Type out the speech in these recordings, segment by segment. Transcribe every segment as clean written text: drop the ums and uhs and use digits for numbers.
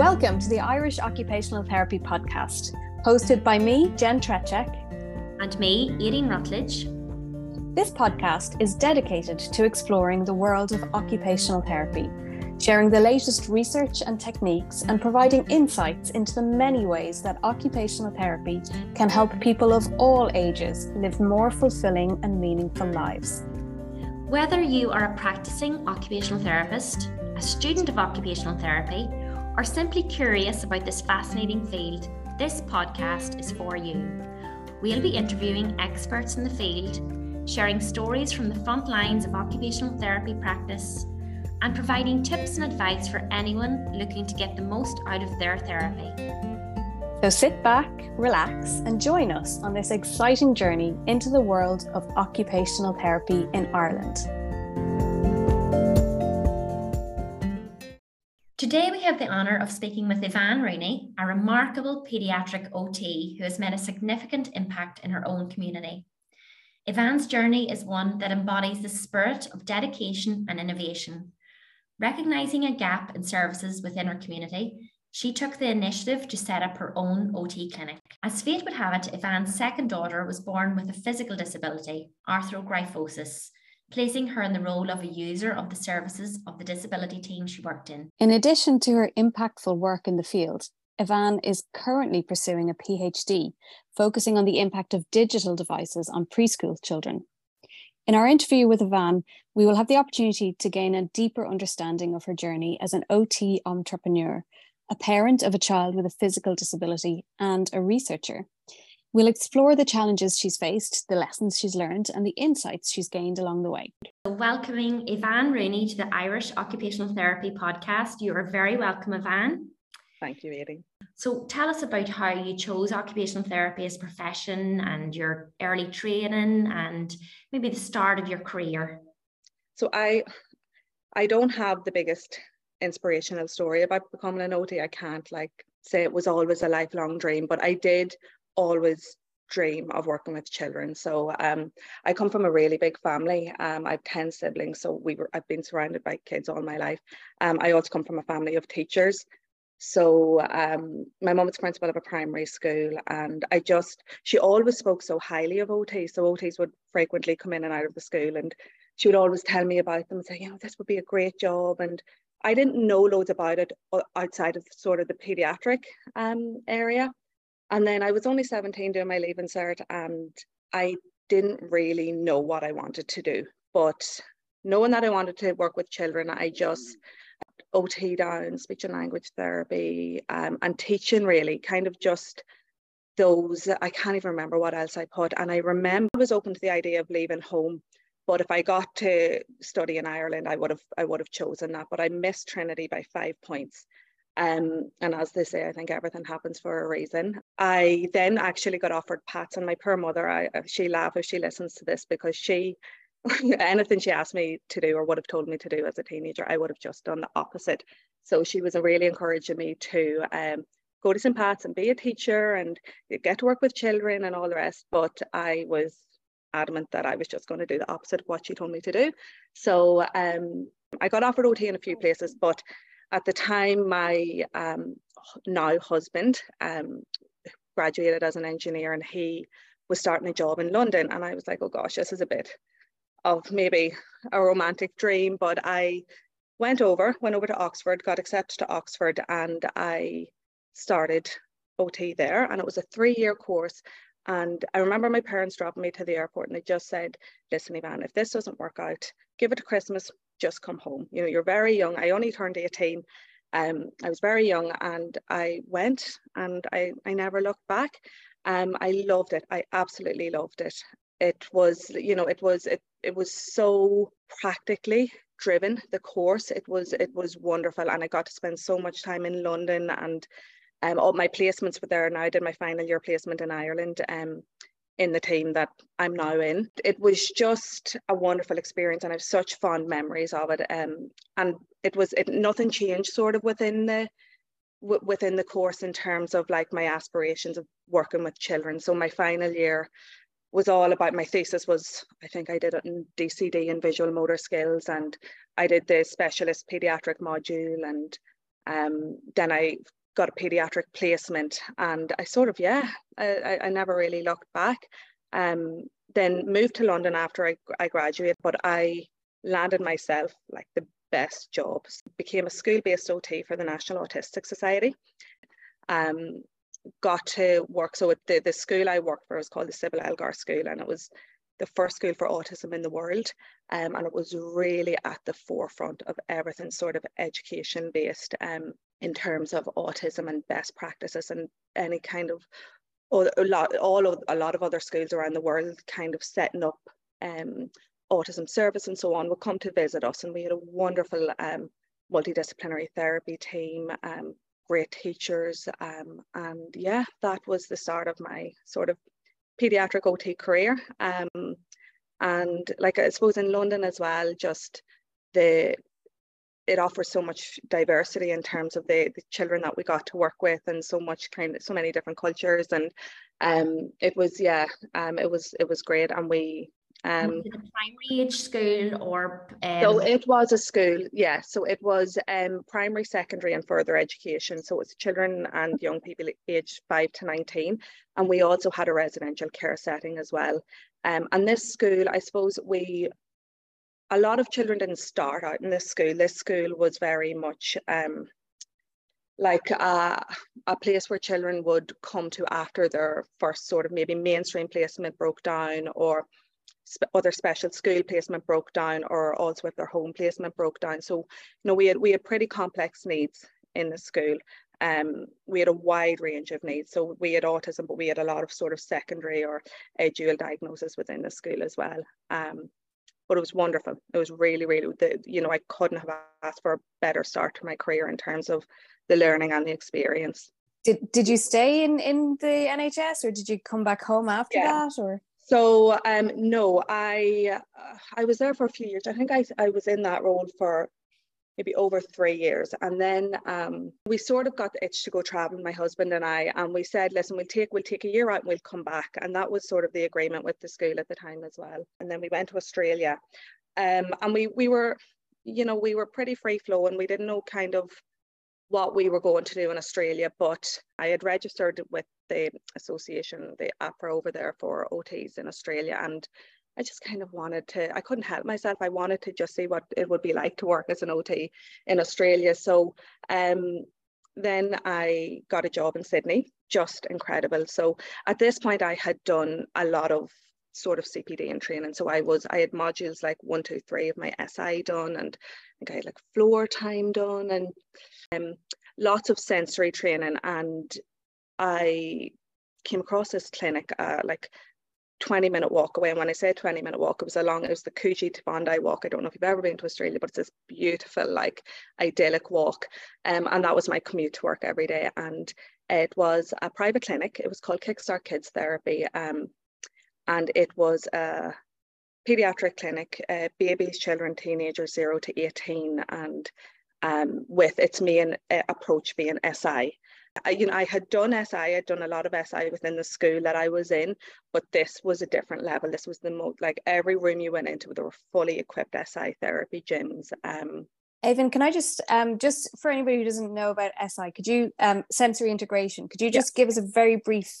Welcome to the Irish Occupational Therapy Podcast, hosted by me, Jen Trecek, and me, Aileen Rutledge. This podcast is dedicated to exploring the world of occupational therapy, sharing the latest research and techniques, and providing insights into the many ways that occupational therapy can help people of all ages live more fulfilling and meaningful lives. Whether you are a practicing occupational therapist, a student of occupational therapy, or simply curious about this fascinating field, this podcast is for you. We'll be interviewing experts in the field, sharing stories from the front lines of occupational therapy practice, and providing tips and advice for anyone looking to get the most out of their therapy. So sit back, relax, and join us on this exciting journey into the world of occupational therapy in Ireland. Today we have the honour of speaking with Eavan Rooney, a remarkable paediatric OT who has made a significant impact in her own community. Eavan's journey is one that embodies the spirit of dedication and innovation. Recognising a gap in services within her community, she took the initiative to set up her own OT clinic. As fate would have it, Eavan's second daughter was born with a physical disability, arthrogryphosis, placing her in the role of a user of the services of the disability team she worked in. In addition to her impactful work in the field, Eavan is currently pursuing a PhD, focusing on the impact of digital devices on preschool children. In our interview with Eavan, we will have the opportunity to gain a deeper understanding of her journey as an OT entrepreneur, a parent of a child with a physical disability, and a researcher. We'll explore the challenges she's faced, the lessons she's learned, and the insights she's gained along the way. Welcoming Eavan Rooney to the Irish Occupational Therapy Podcast. You are very welcome, Eavan. Thank you, Aileen. So tell us about how you chose occupational therapy as a profession and your early training and maybe the start of your career. So I don't have the biggest inspirational story about becoming an OT. I can't say it was always a lifelong dream, but I did always dream of working with children. So I come from a really big family. I have 10 siblings, so I've been surrounded by kids all my life. I also come from a family of teachers. So my mum was principal of a primary school, and she always spoke so highly of OTs. So OTs would frequently come in and out of the school, and she would always tell me about them and say, this would be a great job. And I didn't know loads about it outside of sort of the paediatric area. And then I was only 17 doing my leave insert, and I didn't really know what I wanted to do. But knowing that I wanted to work with children, I just OT down, speech and language therapy, and teaching, really, kind of just those, I can't even remember what else I put. And I remember I was open to the idea of leaving home, but if I got to study in Ireland, I would have chosen that. But I missed Trinity by 5 points. And as they say, I think everything happens for a reason. I then actually got offered PATS, and my poor mother, she laughs if she listens to this, because she anything she asked me to do or would have told me to do as a teenager, I would have just done the opposite. So she was really encouraging me to go to St. Pat's and be a teacher and get to work with children and all the rest. But I was adamant that I was just going to do the opposite of what she told me to do. So I got offered OT in a few places, but at the time my now husband graduated as an engineer, and he was starting a job in London, and I was like, oh gosh, this is a bit of maybe a romantic dream. But I went over to Oxford, got accepted to Oxford, and I started OT there, and it was a 3-year course. And I remember my parents dropping me to the airport, and they just said, listen, Eavan, if this doesn't work out, give it to Christmas, just come home. You're very young. I only turned 18. I was very young, and I went, and I never looked back. I loved it. I absolutely loved it. It was so practically driven, the course. It was wonderful, and I got to spend so much time in London, and all my placements were there. And I did my final year placement in Ireland in the team that I'm now in. It was just a wonderful experience, and I have such fond memories of it. And nothing changed sort of within the course in terms of my aspirations of working with children. So my final year was all about, my thesis was, I think I did it in DCD and visual motor skills, and I did the specialist paediatric module, and Then I got a paediatric placement, and I sort of, I never really looked back. Then moved to London after I graduated, but I landed myself like the best jobs. Became a school-based OT for the National Autistic Society. Got to work, so the school I worked for was called the Sybil Elgar School, and it was the first school for autism in the world, and it was really at the forefront of everything sort of education based in terms of autism and best practices, and any kind of a lot of other schools around the world kind of setting up autism service and so on would come to visit us, and we had a wonderful multidisciplinary therapy team, great teachers, and yeah, that was the start of my sort of paediatric OT career. And like, I suppose in London as well, just it offers so much diversity in terms of the children that we got to work with, and so much so many different cultures, and it was great. And we was it a primary age school or so it was a school, yeah, so it was primary, secondary and further education, so it's children and young people aged 5 to 19, and we also had a residential care setting as well. And this school, I suppose, a lot of children didn't start out in this school. This school was very much like a place where children would come to after their first sort of maybe mainstream placement broke down, or other special school placement broke down, or also if their home placement broke down. So, you know, we had pretty complex needs in the school. We had a wide range of needs. So we had autism, but we had a lot of sort of secondary or dual diagnosis within the school as well. But it was wonderful. It was really, really, you know, I couldn't have asked for a better start to my career in terms of the learning and the experience. Did you stay in the NHS, or did you come back home after that, or? So no, I was there for a few years. I think I was in that role for maybe over 3 years, and then we sort of got the itch to go traveling, my husband and I, and we said, listen, we'll take a year out and we'll come back, and that was sort of the agreement with the school at the time as well. And then we went to Australia, and we were pretty free flowing. We didn't know kind of what we were going to do in Australia, but I had registered with the association, the APRA over there for OTs in Australia, and I just kind of I couldn't help myself. I wanted to just see what it would be like to work as an OT in Australia. So then I got a job in Sydney, just incredible. So at this point I had done a lot of sort of CPD and training, so I had modules like 1, 2, 3 of my SI done, and I think I had like floor time done, and lots of sensory training. And I came across this clinic, like 20-minute walk away, and when I say 20-minute walk, it was the Coogee to Bondi walk. I don't know if you've ever been to Australia, but it's this beautiful, like, idyllic walk, and that was my commute to work every day. And it was a private clinic. It was called Kickstart Kids Therapy, and it was a paediatric clinic, babies, children, teenagers 0 to 18, and with its main approach being SI. You know, I had done SI, I'd done a lot of SI within the school that I was in, but this was a different level. This was the most, like, every room you went into, there were fully equipped SI therapy gyms. Eavan, can I just for anybody who doesn't know about SI, could you, sensory integration, could you just give us a very brief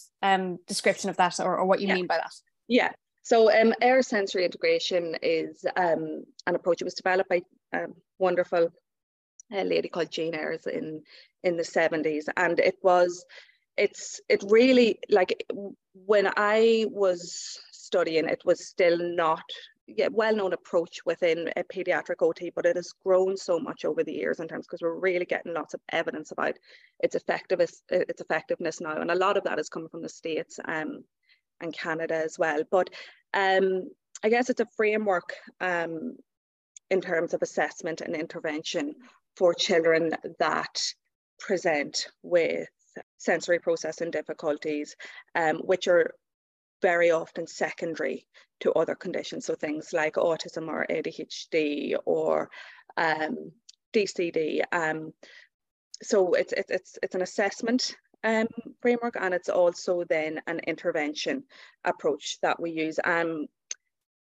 description of that, or what you mean by that? Yeah. So AIR sensory integration is an approach. It was developed by wonderful a lady called Jane Ayers in the 70s, and it really, like, when I was studying, it was still not a well-known approach within a paediatric OT, but it has grown so much over the years in terms, because we're really getting lots of evidence about its effectiveness now, and a lot of that is coming from the States and Canada as well. But I guess it's a framework in terms of assessment and intervention for children that present with sensory processing difficulties, which are very often secondary to other conditions. So things like autism or ADHD or DCD. So it's an assessment framework, and it's also then an intervention approach that we use. And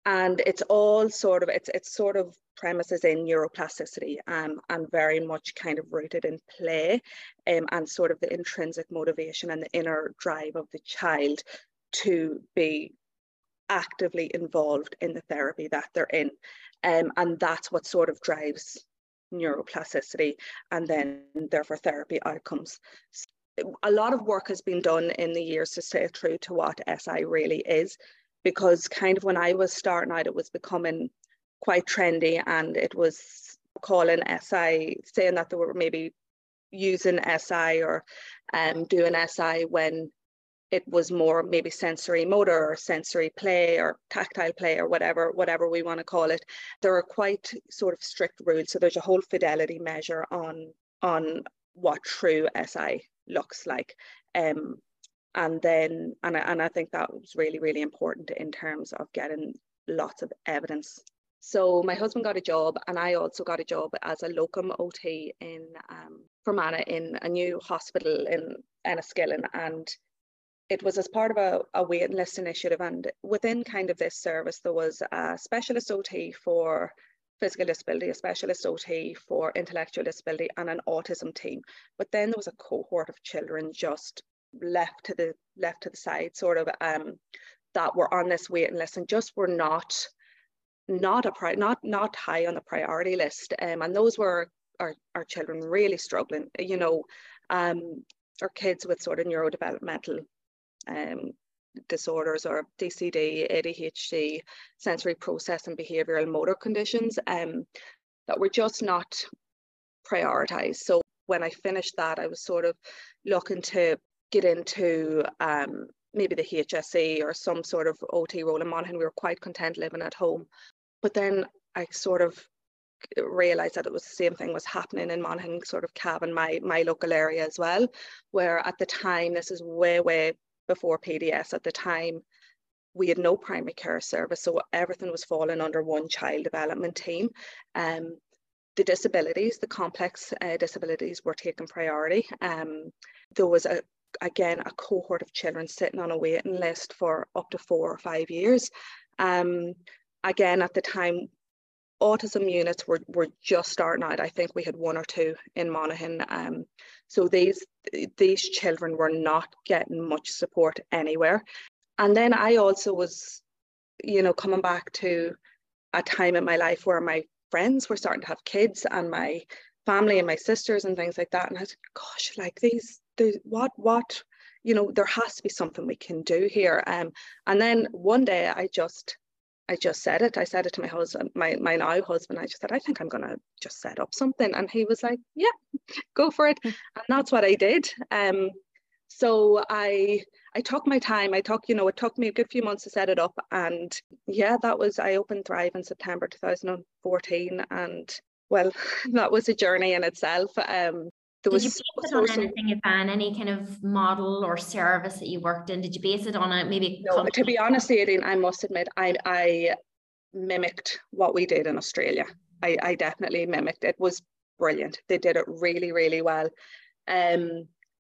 it's all sort of, it's sort of premises in neuroplasticity and very much kind of rooted in play and sort of the intrinsic motivation and the inner drive of the child to be actively involved in the therapy that they're in. And that's what sort of drives neuroplasticity and then therefore therapy outcomes. A lot of work has been done in the years to stay true to what SI really is, because kind of when I was starting out, it was becoming quite trendy, and it was calling SI, saying that they were maybe using SI or doing SI when it was more maybe sensory motor or sensory play or tactile play or whatever we want to call it. There are quite sort of strict rules. So there's a whole fidelity measure on what true SI looks like. And I think that was really, really important in terms of getting lots of evidence. So my husband got a job, and I also got a job as a locum OT in Fermanagh, in a new hospital in Enniskillen, and it was as part of a waiting list initiative. And within kind of this service, there was a specialist OT for physical disability, a specialist OT for intellectual disability, and an autism team. But then there was a cohort of children just left to the side, sort of, that were on this waiting list and just were not high on the priority list. And those were our children really struggling, you know, our kids with sort of neurodevelopmental disorders or DCD, ADHD, sensory process and behavioral motor conditions that were just not prioritized. So when I finished that, I was sort of looking to get into maybe the HSE or some sort of OT role in Monaghan. We were quite content living at home, but then I sort of realized that it was the same thing was happening in Monaghan, sort of Cavan, my local area as well, where at the time, this is way before PDS, at the time we had no primary care service, so everything was falling under one child development team. The disabilities, the complex disabilities were taking priority. There was again a cohort of children sitting on a waiting list for up to 4 or 5 years. Again, at the time, autism units were just starting out. I think we had 1 or 2 in Monaghan. So these children were not getting much support anywhere. And then I also was, you know, coming back to a time in my life where my friends were starting to have kids, and my family and my sisters and things like that. And I was like, gosh, like these, what, you know, there has to be something we can do here. And then one day I just said it. I said it to my husband, my now husband. I just said, I think I'm going to just set up something. And he was like, yeah, go for it. And that's what I did. So I took my time. It took me a good few months to set it up. And yeah, I opened Thrive in September 2014. And well, that was a journey in itself. Did you base it on anything, Eavan? Any kind of model or service that you worked in? Did you base it on maybe? No, to be honest, Aileen, I must admit, I mimicked what we did in Australia. I definitely mimicked. It was brilliant. They did it really, really well. And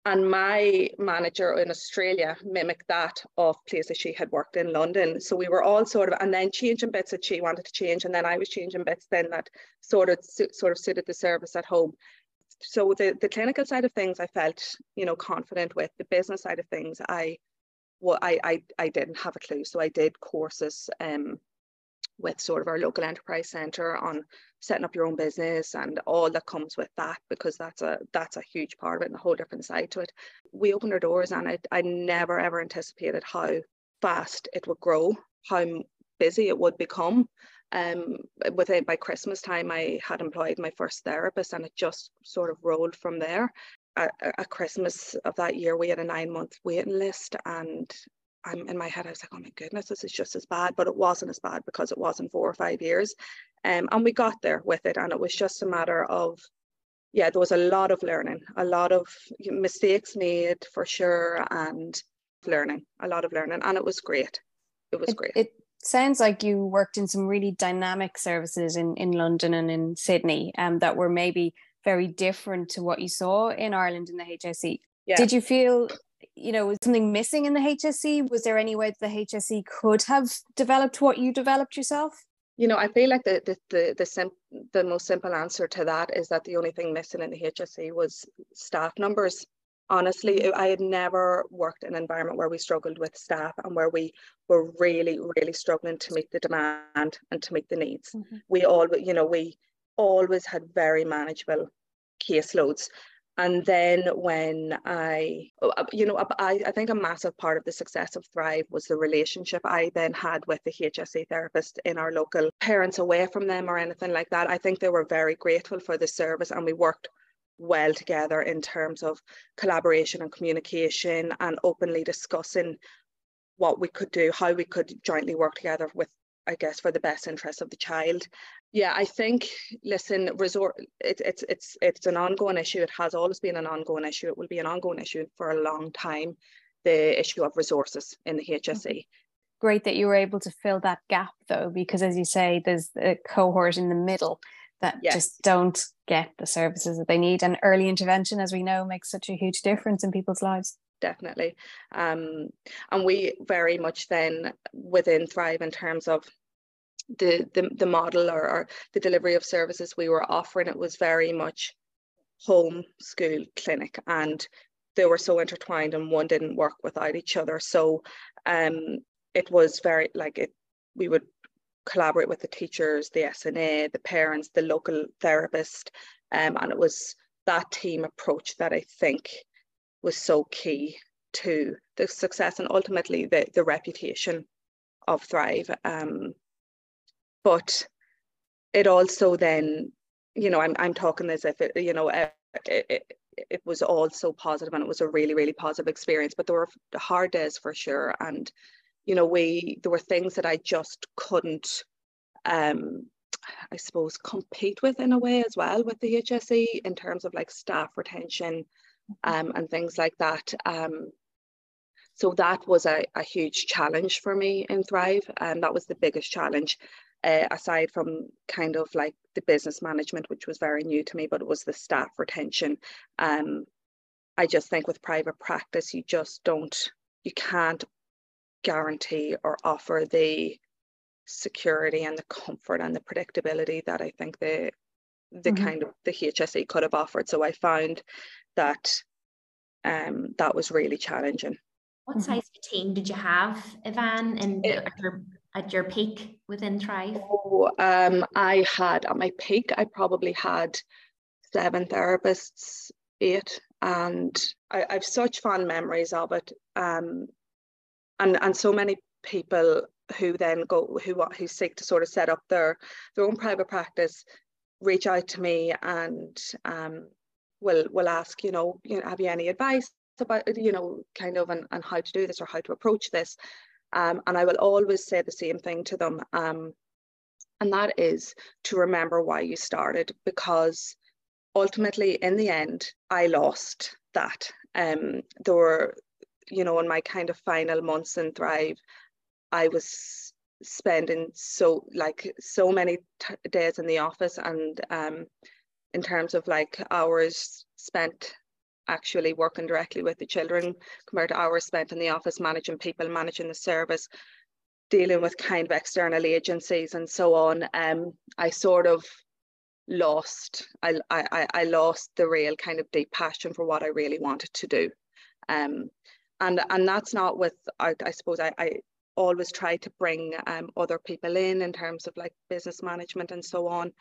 my manager in Australia mimicked that of places she had worked in London. So we were all sort of, and then changing bits that she wanted to change. And then I was changing bits then that sort of suited the service at home. So the clinical side of things, I felt, you know, confident with. The business side of things, I didn't have a clue. So I did courses with sort of our local enterprise centre on setting up your own business and all that comes with that, because that's a huge part of it and a whole different side to it. We opened our doors, and I never ever anticipated how fast it would grow, how busy it would become. By Christmas time, I had employed my first therapist, and it just sort of rolled from there. At Christmas of that year, we had a 9-month waiting list, and in my head, I was like, oh my goodness, this is just as bad. But it wasn't as bad, because it wasn't 4 or 5 years. And we got there with it, and it was just a matter of, yeah, there was a lot of learning, a lot of mistakes made for sure, and a lot of learning, and it was great. Sounds like you worked in some really dynamic services in London and in Sydney, that were maybe very different to what you saw in Ireland in the HSE. Yeah. Did you feel, you know, was something missing in the HSE? Was there any way that the HSE could have developed what you developed yourself? You know, I feel like the most simple answer to that is that the only thing missing in the HSE was staff numbers. Honestly, I had never worked in an environment where we struggled with staff and where we were really, really struggling to meet the demand and to meet the needs. Mm-hmm. We always had very manageable caseloads. And then when I think a massive part of the success of Thrive was the relationship I then had with the HSE therapist in our local. Parents away from them or anything like that, I think they were very grateful for the service, and we worked well together in terms of collaboration and communication and openly discussing what we could do, how we could jointly work together with, I guess, for the best interest of the child. Yeah, I think, listen, it's an ongoing issue. It has always been an ongoing issue. It will be an ongoing issue for a long time, the issue of resources in the HSE. Great that you were able to fill that gap, though, because as you say, there's a cohort in the middle that just don't get the services that they need. And early intervention, as we know, makes such a huge difference in people's lives. Definitely. And we very much then within Thrive, in terms of the model or the delivery of services we were offering, it was very much home, school, clinic, and they were so intertwined and one didn't work without each other. So it was very we would collaborate with the teachers, the SNA, the parents, the local therapist, and it was that team approach that I think was so key to the success and ultimately the reputation of Thrive. But it also then, I'm talking as if it was all so positive, and it was a really, really positive experience, but there were hard days for sure. And, there were things that I just couldn't, I suppose, compete with in a way as well with the HSE in terms of staff retention, and things like that. So that was a huge challenge for me in Thrive, and that was the biggest challenge, aside from kind of the business management, which was very new to me, but it was the staff retention. I just think with private practice, you can't guarantee or offer the security and the comfort and the predictability that I think the HSE could have offered. So I found that that was really challenging. What size of a team did you have, Eavan, at your peak within Thrive? Oh, I had, at my peak, I probably had 7 therapists, 8, and I have such fond memories of it. And so many people who then who seek to sort of set up their own private practice reach out to me and will ask, have you any advice about, and how to do this or how to approach this? And I will always say the same thing to them. And that is to remember why you started, because ultimately in the end, I lost that. There were, in my kind of final months in Thrive, I was spending so many days in the office, and in terms of hours spent actually working directly with the children compared to hours spent in the office managing people, managing the service, dealing with kind of external agencies and so on. I sort of lost, I lost the real kind of deep passion for what I really wanted to do. And that's not with, I suppose I always try to bring other people in terms of business management and so on.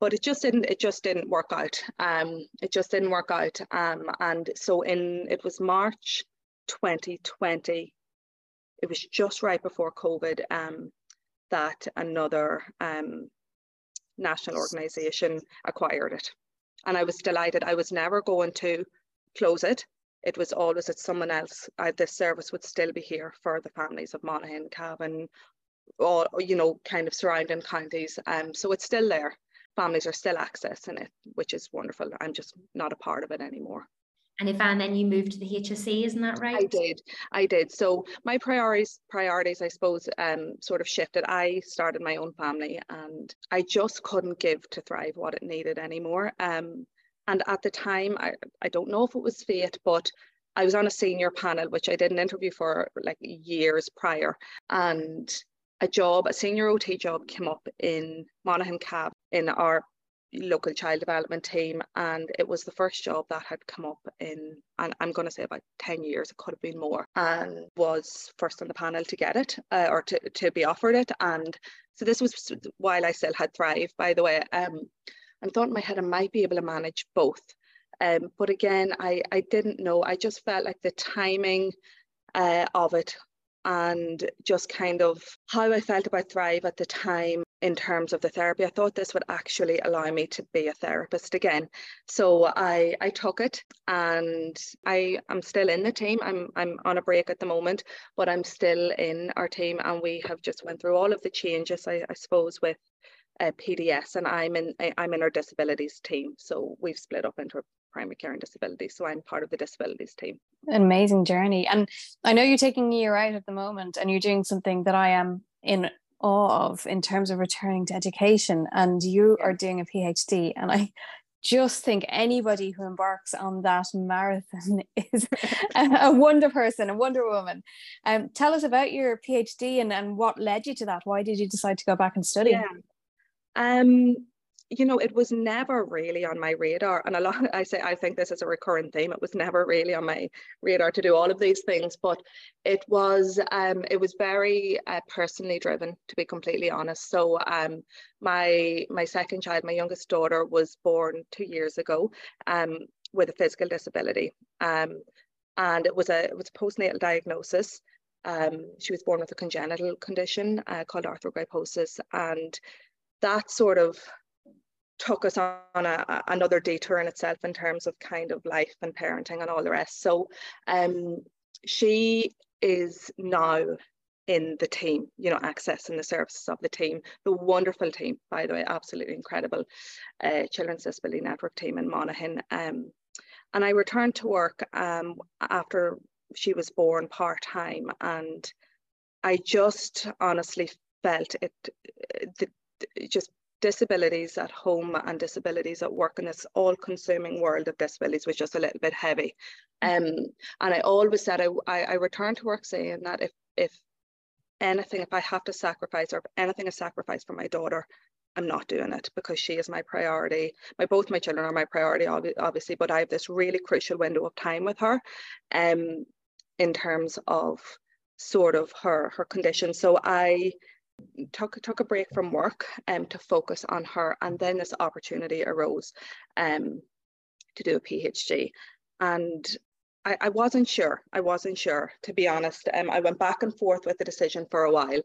But it just didn't work out. It just didn't work out. And so it was March 2020. It was just right before COVID that another national organisation acquired it. And I was delighted. I was never going to close it. It was always that someone else, this service would still be here for the families of Monaghan, Cavan, all, kind of surrounding counties. So it's still there. Families are still accessing it, which is wonderful. I'm just not a part of it anymore. And Eavan, then you moved to the HSE, isn't that right? I did. So my priorities, I suppose, sort of shifted. I started my own family, and I just couldn't give to Thrive what it needed anymore. And at the time, I don't know if it was fate, but I was on a senior panel, which I did an interview for years prior. And a senior OT job came up in Monaghan Cab in our local child development team, and it was the first job that had come up in, and I'm going to say about 10 years, it could have been more, and was first on the panel to get it or to be offered it. And so this was while I still had Thrive, by the way, and thought in my head I might be able to manage both. But again, I didn't know, I just felt like the timing of it and just kind of how I felt about Thrive at the time in terms of the therapy. I thought this would actually allow me to be a therapist again. So I took it, and I am still in the team. I'm on a break at the moment, but I'm still in our team, and we have just went through all of the changes, I suppose, with PDS, and I'm in our disabilities team. So we've split up into primary care and disabilities. So I'm part of the disabilities team. An amazing journey. And I know you're taking a year out at the moment, and you're doing something that I am in awe of in terms of returning to education, and you are doing a PhD. And I just think anybody who embarks on that marathon is a wonder person, a wonder woman. Tell us about your PhD and what led you to that. Why did you decide to go back and study? Yeah. You know, it was never really on my radar, and I think this is a recurrent theme. It was never really on my radar to do all of these things, but it was very personally driven, to be completely honest. So my second child, my youngest daughter, was born 2 years ago with a physical disability, and it was a postnatal diagnosis. She was born with a congenital condition called arthrogryposis, and that sort of took us on another detour in itself in terms of kind of life and parenting and all the rest. So she is now in the team, you know, accessing the services of the team, the wonderful team, by the way, absolutely incredible Children's Disability Network team in Monaghan. And I returned to work after she was born part-time, and I just honestly felt just disabilities at home and disabilities at work in this all-consuming world of disabilities was just a little bit heavy. And I always said I returned to work saying that if I have to sacrifice, or if anything is sacrificed for my daughter, I'm not doing it, because she is my priority. Both my children are my priority, obviously, but I have this really crucial window of time with her in terms of sort of her condition. So I took a break from work to focus on her, and then this opportunity arose to do a PhD, and I wasn't sure. To be honest. I went back and forth with the decision for a while,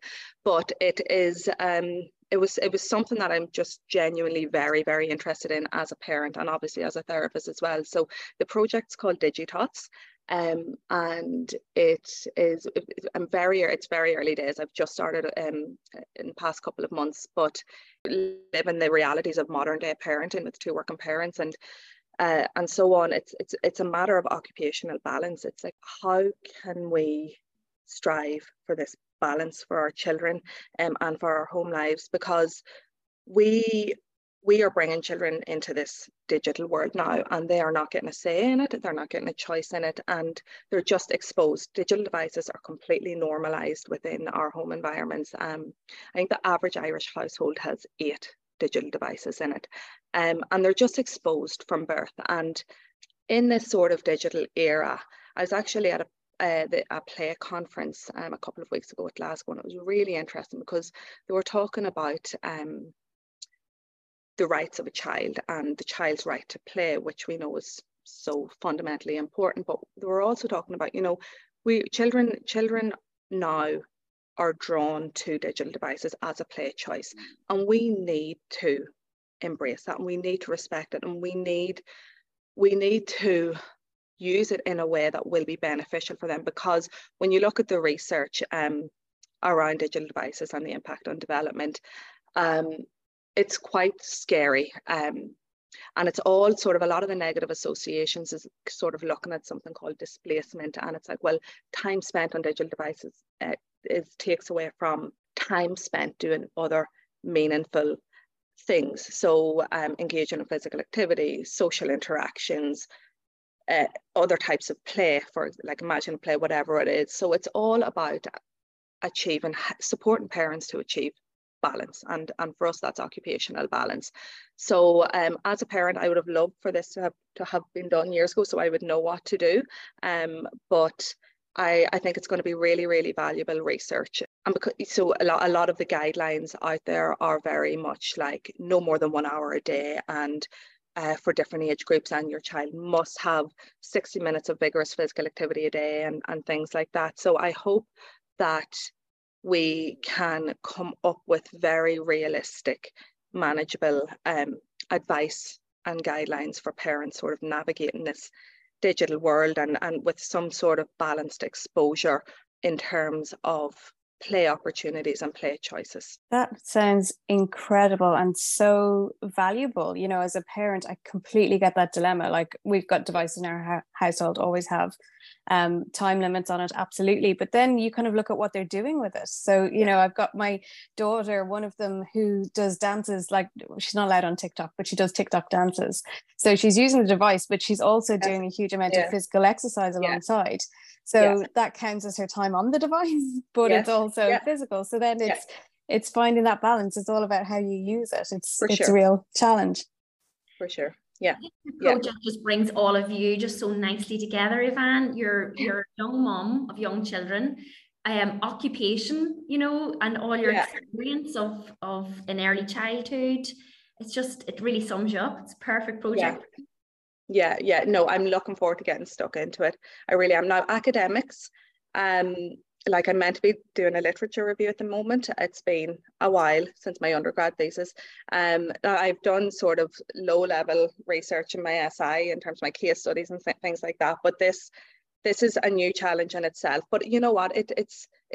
but it was something that I'm just genuinely very, very interested in as a parent, and obviously as a therapist as well. So the project's called DigiTots. And it's very early days. I've just started in the past couple of months, but living the realities of modern day parenting with two working parents and so on. It's a matter of occupational balance. It's like, how can we strive for this balance for our children and for our home lives, because we are bringing children into this digital world now, and they are not getting a say in it. They're not getting a choice in it, and they're just exposed. Digital devices are completely normalized within our home environments. I think the average Irish household has 8 digital devices in it, and they're just exposed from birth. And in this sort of digital era, I was actually at a play conference a couple of weeks ago at Glasgow, and it was really interesting because they were talking about the rights of a child and the child's right to play, which we know is so fundamentally important. But we're also talking about, you know, children now are drawn to digital devices as a play choice, and we need to embrace that, and we need to respect it, and we need to use it in a way that will be beneficial for them. Because when you look at the research around digital devices and the impact on development, it's quite scary, and it's all sort of, a lot of the negative associations is sort of looking at something called displacement, and it's like, well, time spent on digital devices takes away from time spent doing other meaningful things. So engaging in physical activity, social interactions, other types of play, for like imagine play, whatever it is. So it's all about achieve and supporting parents to achieve balance, and for us that's occupational balance. So as a parent, I would have loved for this to have been done years ago, so I would know what to do, but I think it's going to be really, really valuable research. And because, so a lot of the guidelines out there are very much like no more than 1 hour a day, and for different age groups, and your child must have 60 minutes of vigorous physical activity a day, and things like that. So I hope that we can come up with very realistic, manageable advice and guidelines for parents sort of navigating this digital world, and with some sort of balanced exposure in terms of play opportunities and play choices. That sounds incredible and so valuable. You know, as a parent, I completely get that dilemma. Like, we've got devices in our household, always have time limits on it, absolutely. But then you kind of look at what they're doing with it. So, you know, I've got my daughter, one of them who does dances, like she's not allowed on TikTok, but she does TikTok dances. So she's using the device, but she's also doing a huge amount of physical exercise alongside. So that counts as her time on the device, but it's also physical. So then it's finding that balance. It's all about how you use it. It's a real challenge. For sure. Yeah. The project just brings all of you just so nicely together, Eavan. You're a young mum of young children, occupation, you know, and all your experience of an early childhood. It's just, it really sums you up. It's a perfect project. Yeah. No, I'm looking forward to getting stuck into it. I really am. Now, academics, like I'm meant to be doing a literature review at the moment. It's been a while since my undergrad thesis. I've done sort of low level research in my SI in terms of my case studies and things like that. But this is a new challenge in itself. But you know what, it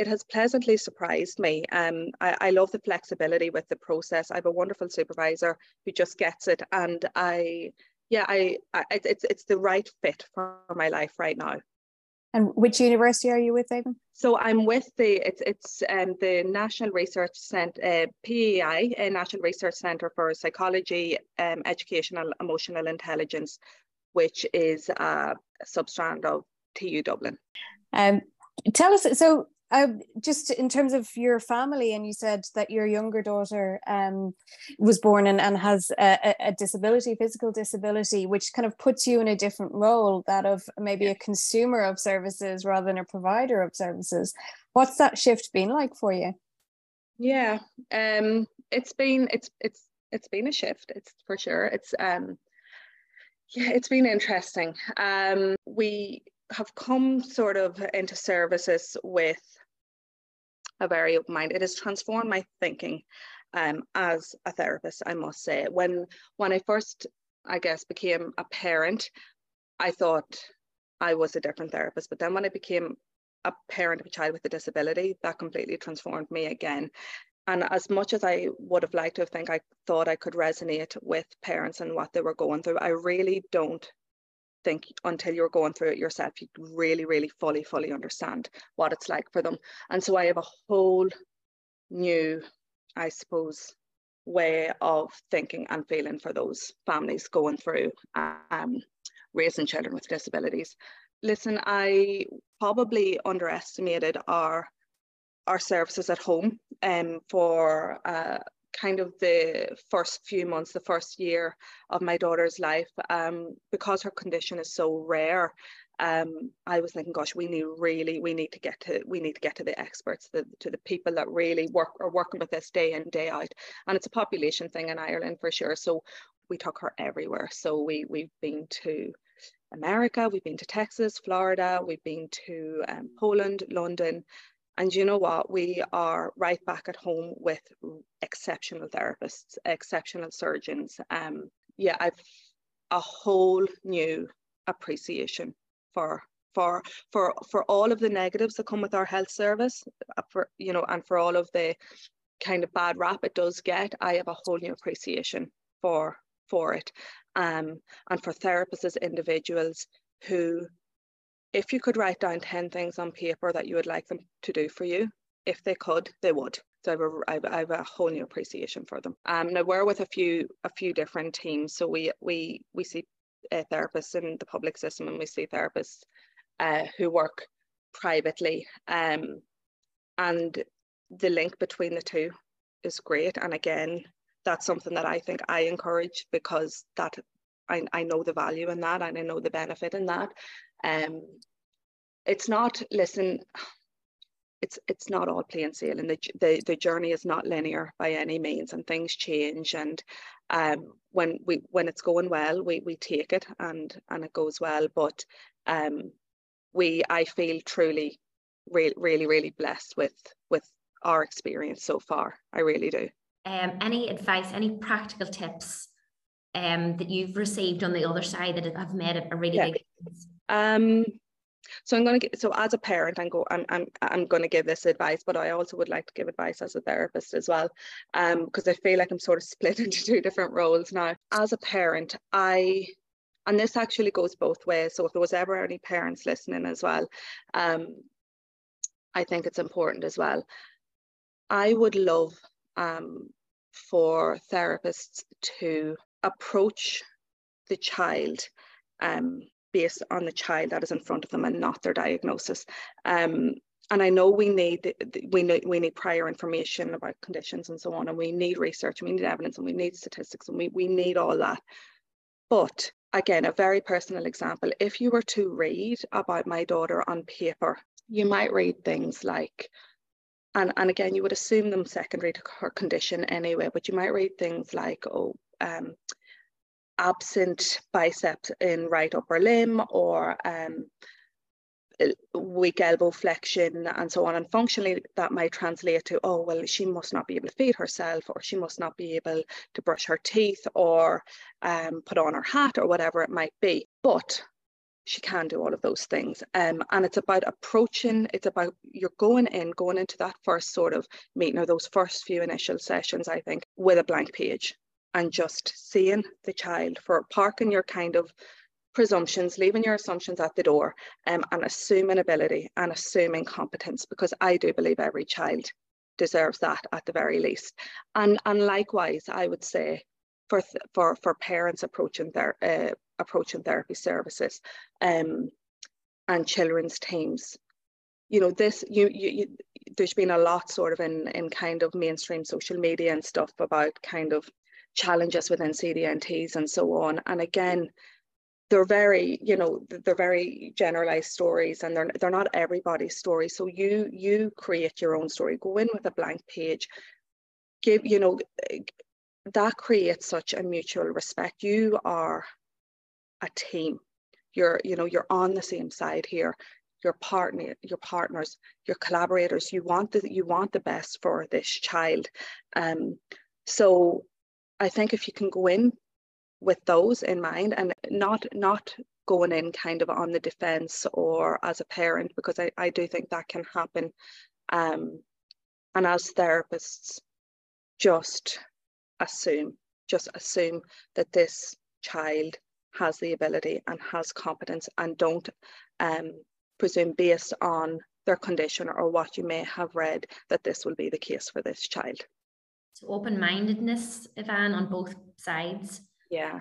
has pleasantly surprised me. I love the flexibility with the process. I have a wonderful supervisor who just gets it. And it's the right fit for my life right now. And which university are you with, Eavan? So I'm with the National Research Centre, PEI, a National Research Centre for Psychology, Educational, Emotional Intelligence, which is a substrand of TU Dublin. Tell us, so just in terms of your family, and you said that your younger daughter was born and has a disability, physical disability, which kind of puts you in a different role, that of maybe a consumer of services rather than a provider of services. What's that shift been like for you? Yeah, it's been a shift. It's for sure. It's been interesting. We have come sort of into services with a very open mind. It has transformed my thinking as a therapist, I must say. When I first, I guess, became a parent, I thought I was a different therapist. But then when I became a parent of a child with a disability, that completely transformed me again. And as much as I would have liked to have think I thought I could resonate with parents and what they were going through, I really don't think until you're going through it yourself, you really, really fully understand what it's like for them. And so I have a whole new, I suppose, way of thinking and feeling for those families going through raising children with disabilities. Listen, I probably underestimated our services at home for kind of the first few months, the first year of my daughter's life, because her condition is so rare. I was thinking, gosh, we need to get to the experts, to the people that really are working with this day in, day out. And it's a population thing in Ireland for sure. So we took her everywhere. So we've been to America, we've been to Texas, Florida, we've been to Poland, London. And you know what, we are right back at home with exceptional therapists, exceptional surgeons. I've a whole new appreciation for all of the negatives that come with our health service, and for all of the kind of bad rap it does get. I have a whole new appreciation for it, and for therapists as individuals who, if you could write down 10 things on paper that you would like them to do for you, if they could, they would. So I have a whole new appreciation for them. Now we're with a few different teams. So we see therapists in the public system, and we see therapists who work privately. and the link between the two is great. And again, that's something that I think I encourage, because that I know the value in that, and I know the benefit in that. It's not, listen, it's not all plain sailing. The journey is not linear by any means, and things change. And when it's going well, we take it and it goes well. But I feel truly really blessed with our experience so far. I really do. Any advice, any practical tips that you've received on the other side that have made a really big difference? So as a parent, I'm going to give this advice, but I also would like to give advice as a therapist as well, because I feel like I'm sort of split into two different roles now. As a parent, and this actually goes both ways, so if there was ever any parents listening as well, I think it's important as well. I would love for therapists to approach the child based on the child that is in front of them and not their diagnosis. And I know we need prior information about conditions and so on, and we need research, and we need evidence, and we need statistics, and we need all that. But again, a very personal example, if you were to read about my daughter on paper, you might read things like, and again, you would assume them secondary to her condition anyway, but you might read things like, absent biceps in right upper limb, or weak elbow flexion, and so on. And functionally, that might translate to, oh, well, she must not be able to feed herself, or she must not be able to brush her teeth, or put on her hat, or whatever it might be. But she can do all of those things. And it's about approaching, it's about you're going into that first sort of meeting, or those first few initial sessions, I think, with a blank page, and just seeing the child, for parking your kind of presumptions, leaving your assumptions at the door, and assuming ability and assuming competence, because I do believe every child deserves that at the very least. And likewise, I would say for parents approaching therapy services and children's teams, you know, there's been a lot sort of in kind of mainstream social media and stuff about kind of challenges within CDNTs and so on. And again, they're very generalized stories, and they're not everybody's story. So you create your own story, go in with a blank page, that creates such a mutual respect. You are a team. You're on the same side here. Your partners, your collaborators, you want the best for this child. So I think if you can go in with those in mind, and not going in kind of on the defense or as a parent, because I do think that can happen. And as therapists, just assume that this child has the ability and has competence, and don't presume based on their condition or what you may have read that this will be the case for this child. So open-mindedness, Eavan, on both sides. Yeah,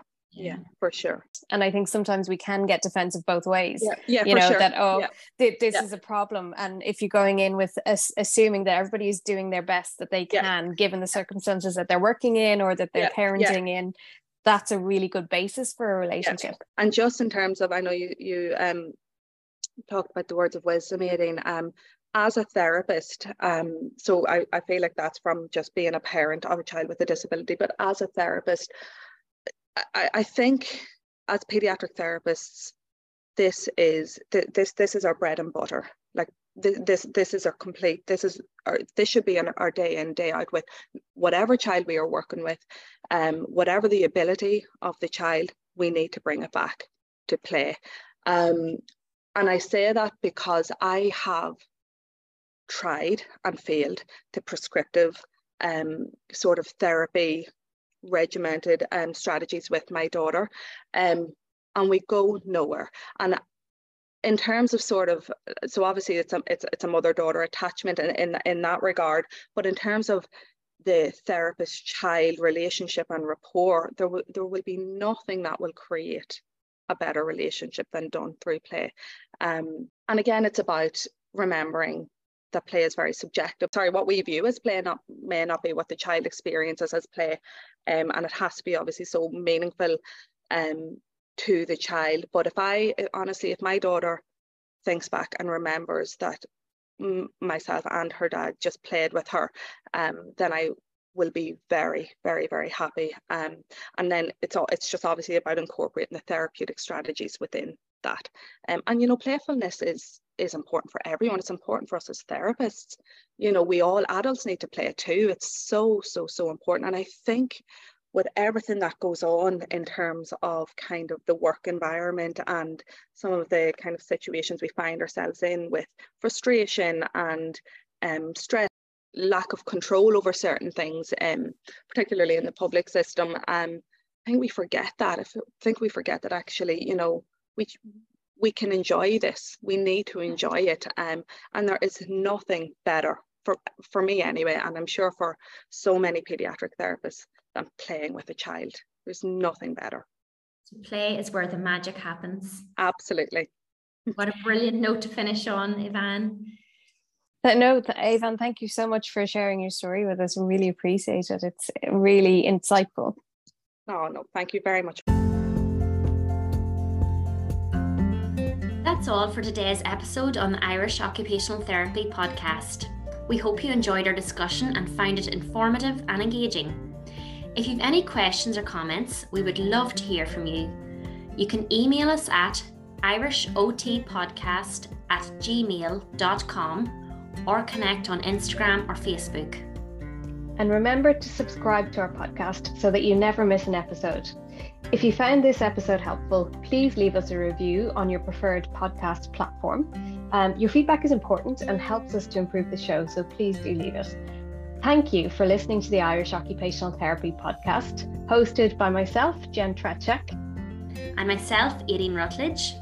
for sure. And I think sometimes we can get defensive both ways. Yeah, you know, sure. That, oh, yeah. This is a problem. And if you're going in with assuming that everybody is doing their best that they can, given the circumstances that they're working in or that they're parenting in, that's a really good basis for a relationship. Yeah. And just in terms of, I know you talked about the words of wisdom, Aileen, as a therapist, so I feel like that's from just being a parent of a child with a disability, but as a therapist, I think as paediatric therapists, this is our bread and butter. Like this is our complete, this should be our day in, day out with whatever child we are working with, whatever the ability of the child, we need to bring it back to play. And I say that because I have tried and failed the prescriptive sort of therapy regimented strategies with my daughter, and we go nowhere. And in terms of sort of, so obviously it's a mother-daughter attachment in that regard, but in terms of the therapist-child relationship and rapport, there will be nothing that will create a better relationship than done through play. And again, it's about remembering that play is very subjective. Sorry, what we view as play may not be what the child experiences as play, and it has to be obviously so meaningful to the child. But if I, honestly, if my daughter thinks back and remembers that myself and her dad just played with her, then I will be very, very, very happy. And then it's just obviously about incorporating the therapeutic strategies within that. And, you know, playfulness is important for everyone. It's important for us as therapists. You know, we all adults need to play too. It's so, so, so important. And I think with everything that goes on in terms of kind of the work environment and some of the kind of situations we find ourselves in with frustration and stress, lack of control over certain things, particularly in the public system, I think we forget that. I think we forget that actually, you know, we can enjoy this. We need to enjoy it, and there is nothing better for me anyway, and I'm sure for so many paediatric therapists, than playing with a child. There's nothing better. Play is where the magic happens. Absolutely. What a brilliant note to finish on, Eavan. No, Eavan, thank you so much for sharing your story with us. We really appreciate it. It's really insightful. Oh, no, thank you very much. That's all for today's episode on the Irish Occupational Therapy Podcast. We hope you enjoyed our discussion and found it informative and engaging. If you've any questions or comments, we would love to hear from you. You can email us at irishotpodcast@gmail.com or connect on Instagram or Facebook. And remember to subscribe to our podcast so that you never miss an episode. If you found this episode helpful, please leave us a review on your preferred podcast platform. Your feedback is important and helps us to improve the show, so please do leave it. Thank you for listening to the Irish Occupational Therapy Podcast, hosted by myself, Jen Trecek. And myself, Aileen Rutledge.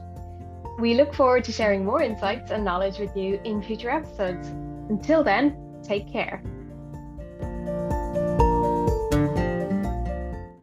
We look forward to sharing more insights and knowledge with you in future episodes. Until then, take care.